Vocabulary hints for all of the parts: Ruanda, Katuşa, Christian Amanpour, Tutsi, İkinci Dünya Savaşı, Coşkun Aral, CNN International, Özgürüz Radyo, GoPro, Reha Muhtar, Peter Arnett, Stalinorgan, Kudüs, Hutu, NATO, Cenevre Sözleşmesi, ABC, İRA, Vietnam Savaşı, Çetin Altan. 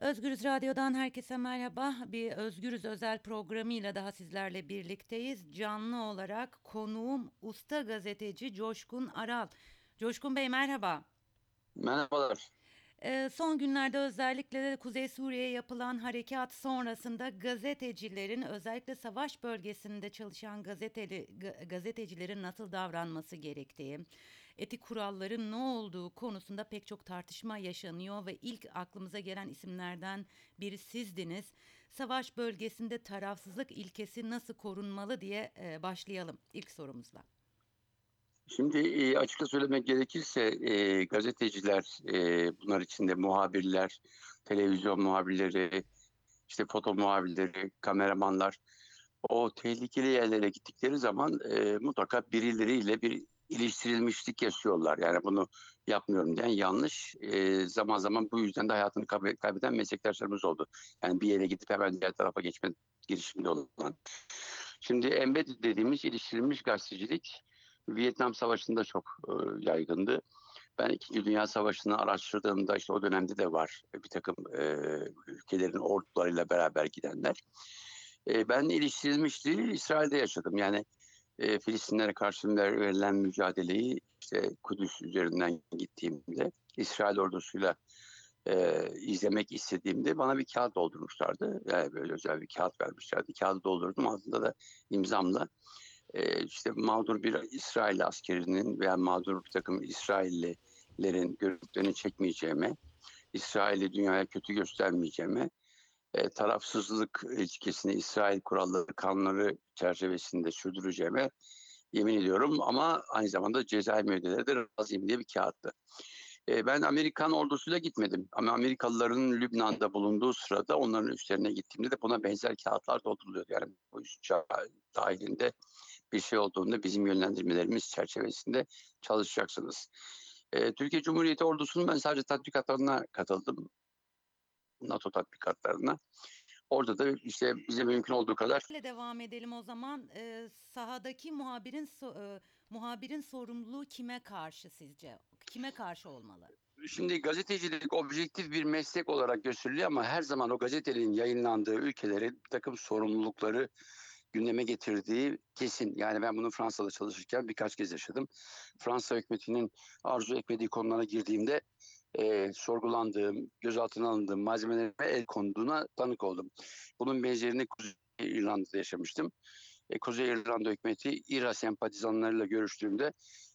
Özgürüz Radyo'dan herkese merhaba. Bir Özgürüz özel programıyla daha sizlerle birlikteyiz. Canlı olarak konuğum usta gazeteci Coşkun Aral. Coşkun Bey merhaba. Merhabalar. Son günlerde özellikle Kuzey Suriye'ye yapılan harekat sonrasında gazetecilerin, özellikle savaş bölgesinde çalışan gazetecilerin nasıl davranması gerektiği, etik kuralların ne olduğu konusunda pek çok tartışma yaşanıyor ve ilk aklımıza gelen isimlerden biri sizdiniz. Savaş bölgesinde tarafsızlık ilkesi nasıl korunmalı diye başlayalım ilk sorumuzla. Şimdi açıkça söylemek gerekirse gazeteciler, bunlar içinde muhabirler, televizyon muhabirleri, işte foto muhabirleri, kameramanlar o tehlikeli yerlere gittikleri zaman mutlaka birileriyle bir iliştirilmişlik yaşıyorlar. Yani bunu yapmıyorum diyen yanlış. Zaman zaman bu yüzden de hayatını kaybeden meslektaşlarımız oldu. Yani bir yere gidip hemen diğer tarafa geçme girişiminde olan. Şimdi embedded dediğimiz iliştirilmiş gazetecilik Vietnam Savaşı'nda çok yaygındı. Ben İkinci Dünya Savaşı'nı araştırdığımda işte o dönemde de var bir takım ülkelerin ordularıyla beraber gidenler. Ben iliştirilmişliği İsrail'de yaşadım. Yani Filistinlere karşı verilen mücadeleyi işte Kudüs üzerinden gittiğimde İsrail ordusuyla izlemek istediğimde bana bir kağıt doldurmuşlardı. Yani böyle özel bir kağıt vermişlerdi. Kağıdı doldurdum, altında da imzamla. İşte mağdur bir İsrail askerinin veya mağdur bir takım İsraillilerin görüntülerini çekmeyeceğime, İsrail'i dünyaya kötü göstermeyeceğime, tarafsızlık ilkesini İsrail kuralları, kanunları çerçevesinde sürdüreceğime yemin ediyorum ama aynı zamanda cezai müeyyidelere de razıyım diye bir kağıttı. Ben Amerikan ordusuyla gitmedim ama Amerikalıların Lübnan'da bulunduğu sırada onların üstlerine gittiğimde de buna benzer kağıtlar dolduruluyordu. Yani bu üst dahilinde bir şey olduğunda bizim yönlendirmelerimiz çerçevesinde çalışacaksınız. Türkiye Cumhuriyeti ordusunun ben sadece tatbikatlarına katıldım. NATO tatbikatlarına. Orada da işte bize mümkün olduğu kadar. Devam edelim o zaman. Sahadaki muhabirin sorumluluğu kime karşı sizce? Kime karşı olmalı? Şimdi gazetecilik objektif bir meslek olarak gösteriliyor ama her zaman o gazetelerin yayınlandığı ülkelerin bir takım sorumlulukları gündeme getirdiği kesin. Yani ben bunu Fransa'da çalışırken birkaç kez yaşadım. Fransa hükümetinin arzu etmediği konulara girdiğimde sorgulandığım, gözaltına alındığım malzemelerime el konduğuna tanık oldum. Bunun benzerini Kuzey İrlanda'da yaşamıştım. Kuzey İrlanda hükümeti İRA sempatizanlarıyla görüştüğümde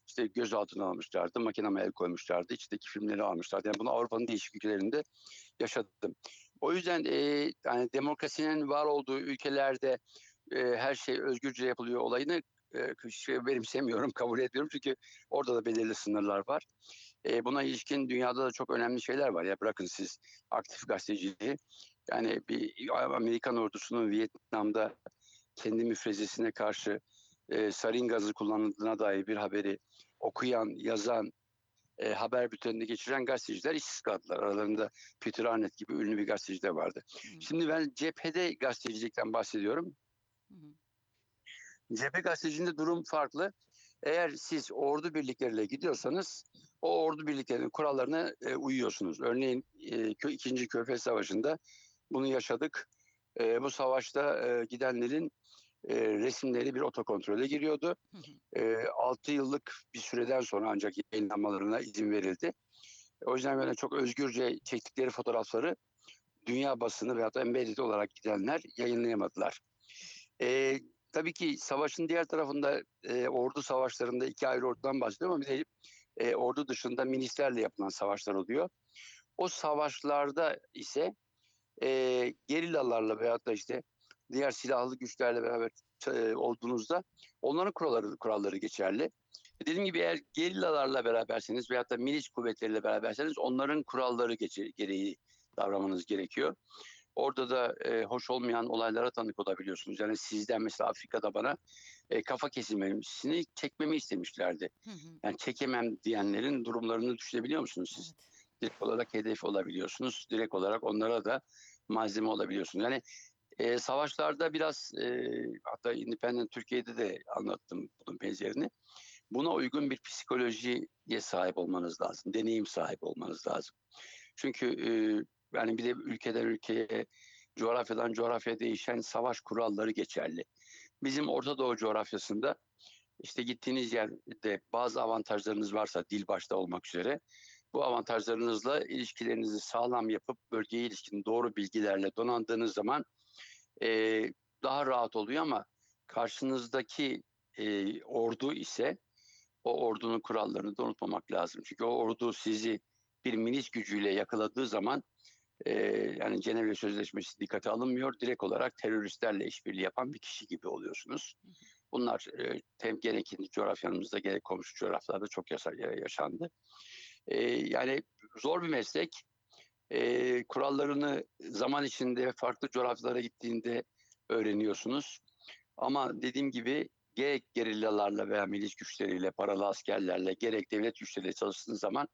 işte gözaltına almışlardı, makineme el koymuşlardı, içindeki filmleri almışlardı. Yani bunu Avrupa'nın değişik ülkelerinde yaşadım. O yüzden yani demokrasinin var olduğu ülkelerde her şey özgürce yapılıyor olayını benimsemiyorum, kabul ediyorum. Çünkü orada da belirli sınırlar var. Buna ilişkin dünyada da çok önemli şeyler var. Ya bırakın siz aktif gazeteciliği. Yani bir Amerikan ordusunun Vietnam'da kendi müfrezesine karşı sarin gazı kullanıldığına dair bir haberi okuyan, yazan, haber bültenine geçiren gazeteciler işsiz kaldılar. Aralarında Peter Arnett gibi ünlü bir gazeteci de vardı. Hı. Şimdi ben cephede gazetecilikten bahsediyorum. Hı. Cephe gazeteciliğinde durum farklı. Eğer siz ordu birlikleriyle gidiyorsanız o ordu birliklerinin kurallarına uyuyorsunuz. Örneğin 2. Körfez Savaşı'nda bunu yaşadık. Bu savaşta gidenlerin resimleri bir otokontrole giriyordu. 6 yıllık bir süreden sonra ancak yayınlanmalarına izin verildi. O yüzden böyle çok özgürce çektikleri fotoğrafları dünya basını veyahut da embedded olarak gidenler yayınlayamadılar. Tabii ki savaşın diğer tarafında ordu savaşlarında iki ayrı ordudan bahsediyorum ama bir de ordu dışında milislerle yapılan savaşlar oluyor. O savaşlarda ise gerillalarla veyahut da işte diğer silahlı güçlerle beraber olduğunuzda onların kuralları geçerli. Dediğim gibi eğer gerillalarla beraberseniz veyahut da milis kuvvetleriyle beraberseniz onların kuralları gereği davranmanız gerekiyor. Orada da hoş olmayan olaylara tanık olabiliyorsunuz. Yani sizden mesela Afrika'da bana kafa kesilmesini çekmemi istemişlerdi. Yani çekemem diyenlerin durumlarını düşünebiliyor musunuz siz? Evet. Direkt olarak hedef olabiliyorsunuz. Direkt olarak onlara da malzeme olabiliyorsunuz. Yani savaşlarda biraz hatta Independent Türkiye'de de anlattım bunun benzerini. Buna uygun bir psikolojiye sahip olmanız lazım. Deneyim sahibi olmanız lazım. Çünkü Yani bir de ülkeden ülkeye, coğrafyadan coğrafyaya değişen savaş kuralları geçerli. Bizim Orta Doğu coğrafyasında işte gittiğiniz yerde bazı avantajlarınız varsa, dil başta olmak üzere, bu avantajlarınızla ilişkilerinizi sağlam yapıp bölgeye ilişkin doğru bilgilerle donandığınız zaman daha rahat oluyor, ama karşınızdaki ordu ise o ordunun kurallarını da unutmamak lazım. Çünkü o ordu sizi bir milis gücüyle yakaladığı zaman yani Cenevre Sözleşmesi dikkate alınmıyor. Direkt olarak teröristlerle işbirliği yapan bir kişi gibi oluyorsunuz. Bunlar gerek kendi coğrafyamızda gerek komşu coğrafyalarda çok yaşandı. Yani zor bir meslek. Kurallarını zaman içinde farklı coğrafyalara gittiğinde öğreniyorsunuz. Ama dediğim gibi gerek gerillalarla veya milis güçleriyle, paralı askerlerle, gerek devlet güçleriyle çalıştığınız zaman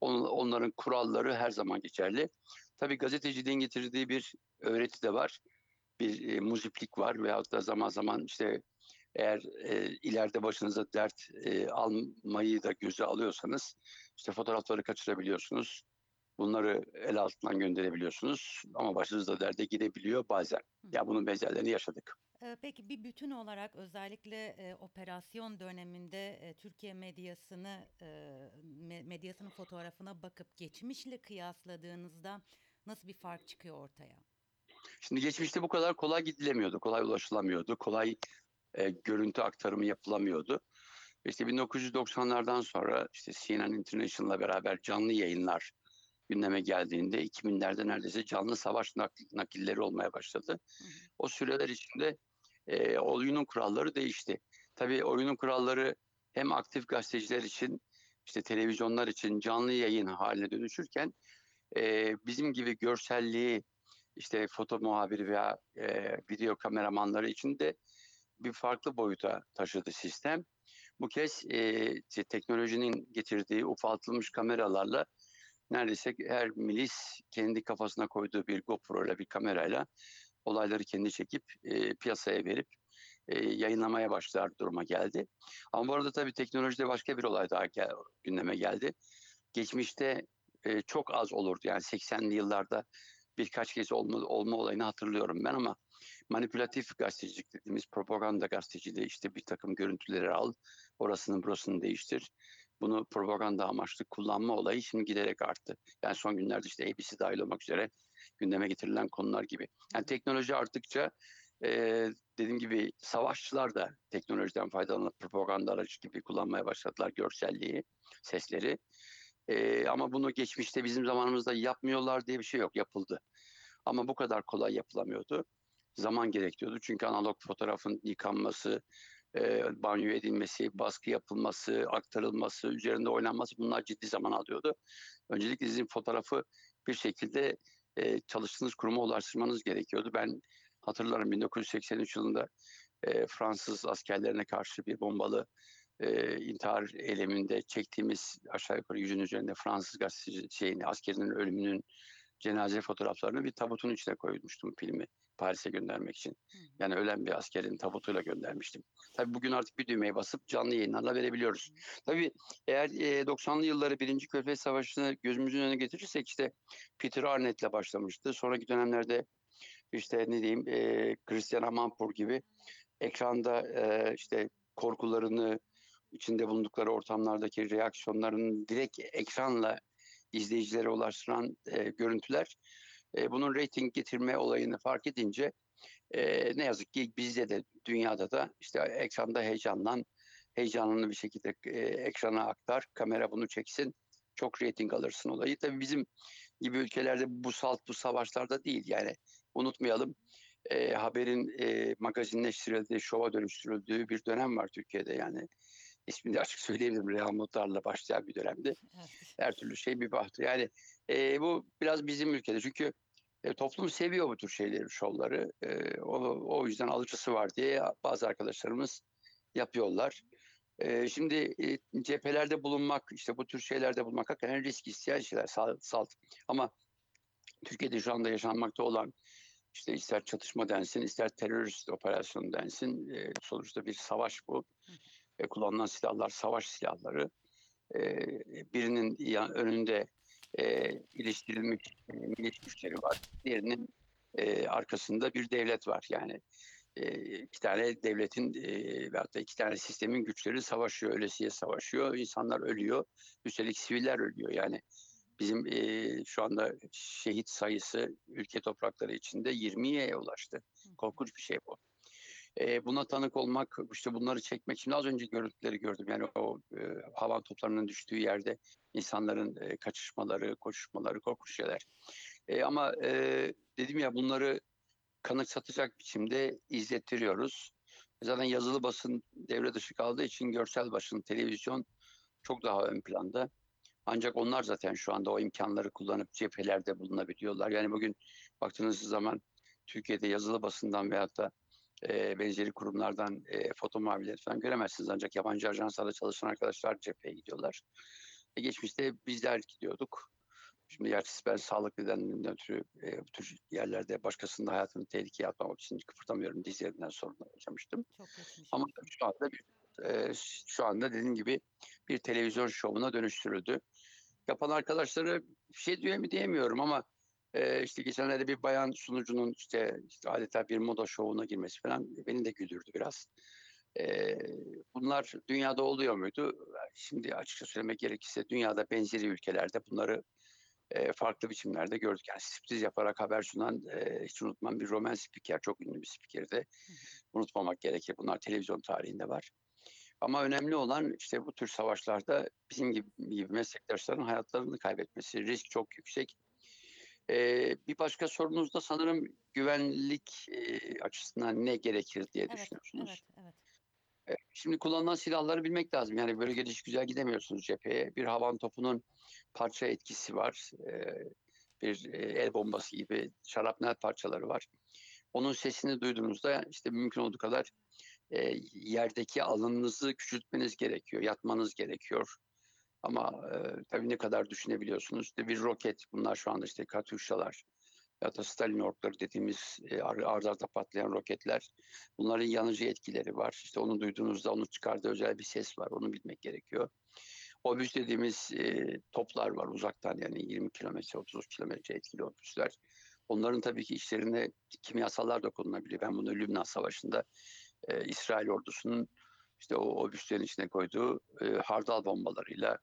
onların kuralları her zaman geçerli. Tabii gazeteciliğin getirdiği bir öğreti de var. Bir muziplik var veyahut da zaman zaman işte eğer ileride başınıza dert almayı da göze alıyorsanız işte fotoğrafları kaçırabiliyorsunuz. Bunları el altından gönderebiliyorsunuz ama başınızda derde gidebiliyor bazen. Ya bunun benzerlerini yaşadık. Peki bir bütün olarak özellikle operasyon döneminde Türkiye medyasının fotoğrafına bakıp geçmişle kıyasladığınızda nasıl bir fark çıkıyor ortaya? Şimdi geçmişte bu kadar kolay gidilemiyordu, kolay ulaşılamıyordu, kolay görüntü aktarımı yapılamıyordu. İşte 1990'lardan sonra işte CNN International'la beraber canlı yayınlar gündeme geldiğinde 2000'lerde neredeyse canlı savaş nakilleri olmaya başladı. Hı hı. O süreler içinde oyunun kuralları değişti. Tabii oyunun kuralları hem aktif gazeteciler için, işte televizyonlar için canlı yayın haline dönüşürken bizim gibi görselliği, işte foto muhabiri veya video kameramanları için de bir farklı boyuta taşıdı sistem. Bu kez teknolojinin getirdiği ufaltılmış kameralarla neredeyse her milis kendi kafasına koyduğu bir GoPro'yla, bir kamerayla olayları kendi çekip piyasaya verip yayınlamaya başlar duruma geldi. Ama bu arada tabii teknolojide başka bir olay daha gündeme geldi. Geçmişte çok az olurdu. Yani 80'li yıllarda birkaç kez olma olayını hatırlıyorum ben, ama manipülatif gazetecilik dediğimiz propaganda gazeteciliği, işte bir takım görüntüleri al, orasını burasını değiştir. Bunu propaganda amaçlı kullanma olayı şimdi giderek arttı. Yani son günlerde işte ABC dahil olmak üzere gündeme getirilen konular gibi. Yani teknoloji arttıkça dediğim gibi savaşçılar da teknolojiden faydalanıp propaganda aracı gibi kullanmaya başladılar görselliği, sesleri. Ama bunu geçmişte bizim zamanımızda yapmıyorlar diye bir şey yok, yapıldı. Ama bu kadar kolay yapılamıyordu. Zaman gerekiyordu. Çünkü analog fotoğrafın yıkanması, banyo edilmesi, baskı yapılması, aktarılması, üzerinde oynanması, bunlar ciddi zaman alıyordu. Öncelikle sizin fotoğrafı bir şekilde çalıştığınız kuruma ulaştırmanız gerekiyordu. Ben hatırlarım 1983 yılında Fransız askerlerine karşı bir bombalı intihar eyleminde çektiğimiz aşağı yukarı 100'ün üzerinde Fransız askerinin ölümünün cenaze fotoğraflarını bir tabutun içine koymuştum filmi Paris'e göndermek için. Yani ölen bir askerin tabutuyla göndermiştim. Tabii bugün artık bir düğmeye basıp canlı yayınlarla verebiliyoruz. Tabii eğer 90'lı yılları 1. Körfez Savaşı'nı gözümüzün önüne getirirsek işte Peter Arnett'le başlamıştı. Sonraki dönemlerde işte Christian Amanpour gibi ekranda işte korkularını, içinde bulundukları ortamlardaki reaksiyonlarını direkt ekranla izleyicilere ulaştıran görüntüler bunun reyting getirme olayını fark edince ne yazık ki bizde de dünyada da işte ekranda heyecanını bir şekilde ekrana aktar, kamera bunu çeksin, çok reyting alırsın olayı. Tabii bizim gibi ülkelerde bu savaşlarda değil, yani unutmayalım haberin magazinleştirildiği, şova dönüştürüldüğü bir dönem var Türkiye'de yani. İsmini de açık söyleyebilirim. Reha Muhtar'la başlayan bir dönemdi. Her türlü şey bir bahtı. Yani bu biraz bizim ülkede. Çünkü toplum seviyor bu tür şeyleri, şovları. O yüzden alıcısı var diye bazı arkadaşlarımız yapıyorlar. Şimdi cephelerde bulunmak, işte bu tür şeylerde bulunmak hakikaten risk isteyen şeyler. Salt. Ama Türkiye'de şu anda yaşanmakta olan İşte ister çatışma densin, ister terörist operasyonu densin. Sonuçta bir savaş bu. Kullanılan silahlar savaş silahları. Birinin önünde iliştirilmiş milliyetçi güçleri var. Diğerinin arkasında bir devlet var. Yani iki tane devletin veyahut da iki tane sistemin güçleri savaşıyor, ölesiye savaşıyor. İnsanlar ölüyor, üstelik siviller ölüyor. Yani bizim şu anda şehit sayısı ülke toprakları içinde 20'ye ulaştı. Korkunç bir şey bu. Buna tanık olmak, işte bunları çekmek. Şimdi az önce görüntüleri gördüm. Yani o havan toplarının düştüğü yerde insanların kaçışmaları, koşuşmaları, korkunç şeyler. Ama dedim ya, bunları kanıksatacak biçimde izlettiriyoruz. Zaten yazılı basın devre dışı kaldığı için görsel basın, televizyon çok daha ön planda. Ancak onlar zaten şu anda o imkanları kullanıp cephelerde bulunabiliyorlar. Yani bugün baktığınız zaman Türkiye'de yazılı basından veyahut da benzeri kurumlardan foto mavileri falan göremezsiniz. Ancak yabancı ajanslarda çalışan arkadaşlar cepheye gidiyorlar. Geçmişte bizler gidiyorduk. Şimdi gerçi ben sağlık nedeninden ötürü bu tür yerlerde başkasının hayatını tehlikeye atmamak için kıpırtamıyorum. Dizlerinden sorunlar yaşamıştım. Ama şu anda dediğim gibi bir televizyon şovuna dönüştürüldü. Yapan arkadaşları bir şey diyor mu diyemiyorum ama işte geçenlerde bir bayan sunucunun işte adeta bir moda şovuna girmesi falan beni de güldürdü biraz. Bunlar dünyada oluyor muydu? Şimdi açıkça söylemek gerekirse dünyada benzeri ülkelerde bunları farklı biçimlerde gördük. Yani sürpriz yaparak haber sunan, hiç unutmam, bir Roman spiker, çok ünlü bir spikerdi. Unutmamak gerekir. Bunlar televizyon tarihinde var. Ama önemli olan işte bu tür savaşlarda bizim gibi meslektaşların hayatlarını kaybetmesi. Risk çok yüksek. Bir başka sorunuz da sanırım güvenlik açısından ne gerekir diye düşünüyorsunuz. Evet. Şimdi kullanılan silahları bilmek lazım. Yani böyle geliş güzel gidemiyorsunuz cepheye. Bir havan topunun parça etkisi var. Bir el bombası gibi şarapnel parçaları var. Onun sesini duyduğunuzda işte mümkün olduğu kadar yerdeki alanınızı küçültmeniz gerekiyor. Yatmanız gerekiyor. Ama tabii ne kadar düşünebiliyorsunuz. İşte bir roket, bunlar şu anda işte Katuşalar ya da Stalinorgları dediğimiz ardarda patlayan roketler. Bunların yanıcı etkileri var. İşte onu duyduğunuzda onun çıkardığı özel bir ses var. Onu bilmek gerekiyor. Obüs dediğimiz toplar var uzaktan, yani 20 kilometre, 30 kilometre etkili obüsler. Onların tabii ki içlerine kimyasallar da konulabiliyor. Ben bunu Lübnan Savaşı'nda İsrail ordusunun işte o obüslerin içine koyduğu hardal bombalarıyla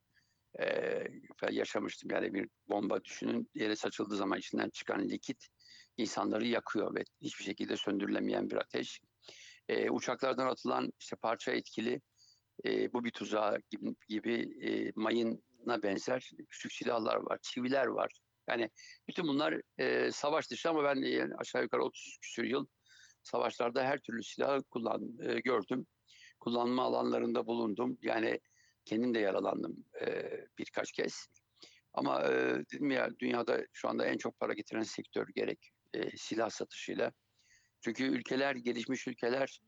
yaşamıştım. Yani bir bomba, düşünün, yere saçıldığı zaman içinden çıkan likit insanları yakıyor ve hiçbir şekilde söndürülemeyen bir ateş. Uçaklardan atılan işte parça etkili, bu bir tuzağı gibi mayına benzer küçük silahlar var, çiviler var. Yani bütün bunlar savaş dışı ama ben yani aşağı yukarı 30 küsur yıl savaşlarda her türlü silahı gördüm. Kullanma alanlarında bulundum. Yani kendim de yaralandım birkaç kez. Ama dedim ya, dünyada şu anda en çok para getiren sektör gerek silah satışıyla. Çünkü ülkeler, gelişmiş ülkeler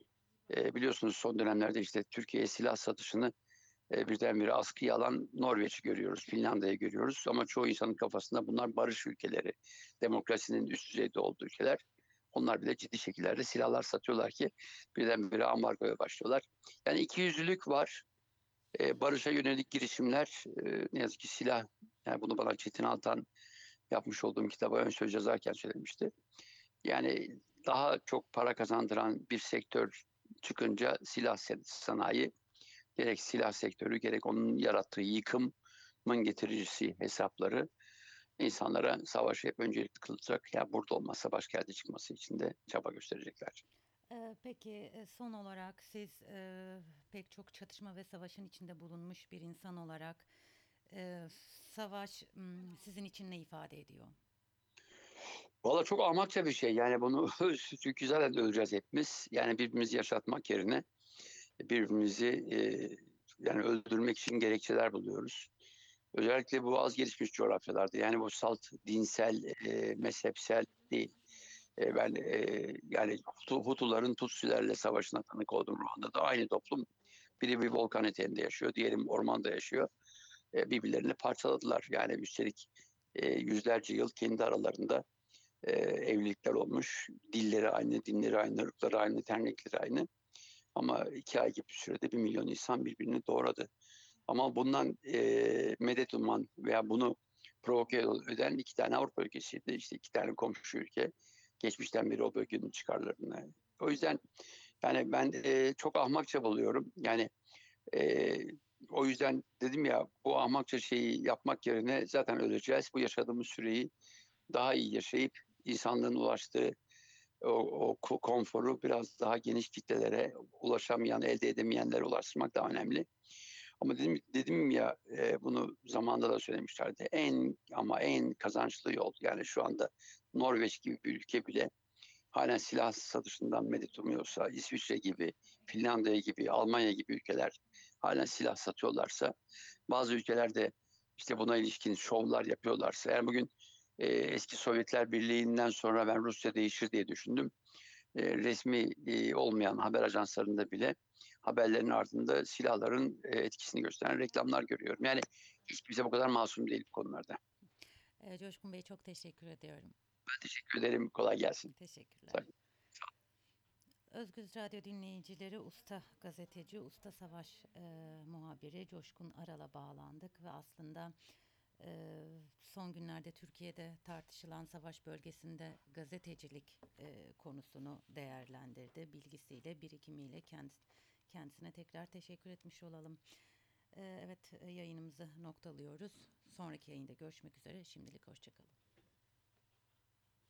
biliyorsunuz son dönemlerde işte Türkiye'ye silah satışını birdenbire askıya alan Norveç'i görüyoruz, Finlandiya'yı görüyoruz. Ama çoğu insanın kafasında bunlar barış ülkeleri, demokrasinin üst düzeyde olduğu ülkeler. Onlar bile ciddi şekillerde silahlar satıyorlar ki birdenbire ambargoya başlıyorlar. Yani ikiyüzlülük var. Barışa yönelik girişimler, ne yazık ki silah. Yani bunu bana Çetin Altan yapmış olduğum kitaba ön söz yazarken söylemişti. Yani daha çok para kazandıran bir sektör çıkınca silah sanayi, gerek silah sektörü gerek onun yarattığı yıkımın getiricisi hesapları İnsanlara savaşı hep öncelikli kılacak. Ya burada olmazsa başka yerde çıkması için de çaba gösterecekler. Peki son olarak siz pek çok çatışma ve savaşın içinde bulunmuş bir insan olarak savaş sizin için ne ifade ediyor? Valla çok ahmakça bir şey. Yani bunu çünkü zaten öleceğiz hepimiz. Yani birbirimizi yaşatmak yerine birbirimizi yani öldürmek için gerekçeler buluyoruz. Özellikle bu az gelişmiş coğrafyalarda, yani bu salt dinsel, mezhepsel değil. Ben yani Hutuların Tutsilerle savaşına tanık oldum Ruanda'da. Aynı toplum, biri bir volkan eteğinde yaşıyor, diğeri ormanda yaşıyor. Birbirlerini parçaladılar. Yani üstelik yüzlerce yıl kendi aralarında evlilikler olmuş. Dilleri aynı, dinleri aynı, ırkları aynı, ternikleri aynı. Ama 2 ay gibi bir sürede 1 milyon insan birbirini doğradı. Ama bundan medet umman veya bunu provoke eden iki tane Avrupa ülkesiydi. İşte iki tane komşu ülke. Geçmişten beri o bölgenin çıkarlarına. O yüzden yani ben çok ahmakça buluyorum. Yani o yüzden dedim ya, bu ahmakça şeyi yapmak yerine zaten öleceğiz. Bu yaşadığımız süreyi daha iyi yaşayıp insanlığın ulaştığı o konforu biraz daha geniş kitlelere, ulaşamayan, elde edemeyenlere ulaştırmak daha önemli. Ama dedim ya, bunu zamanında da söylemişlerdi. En kazançlı yol, yani şu anda Norveç gibi bir ülke bile halen silah satışından medet umuyorsa, İsviçre gibi, Finlandiya gibi, Almanya gibi ülkeler halen silah satıyorlarsa, bazı ülkelerde işte buna ilişkin şovlar yapıyorlarsa, yani bugün eski Sovyetler Birliği'nden sonra ben Rusya değişir diye düşündüm. Resmi olmayan haber ajanslarında bile haberlerin ardında silahların etkisini gösteren reklamlar görüyorum. Yani hiç kimse bu kadar masum değil bu konularda. Coşkun Bey, çok teşekkür ediyorum. Ben teşekkür ederim. Kolay gelsin. Teşekkürler. Tabii. Özgürüz Radyo dinleyicileri, usta gazeteci, usta savaş muhabiri Coşkun Aral'a bağlandık ve aslında son günlerde Türkiye'de tartışılan savaş bölgesinde gazetecilik konusunu değerlendirdi. Bilgisiyle, birikimiyle kendisine tekrar teşekkür etmiş olalım. Evet, yayınımızı noktalıyoruz. Sonraki yayında görüşmek üzere. Şimdilik hoşça kalın.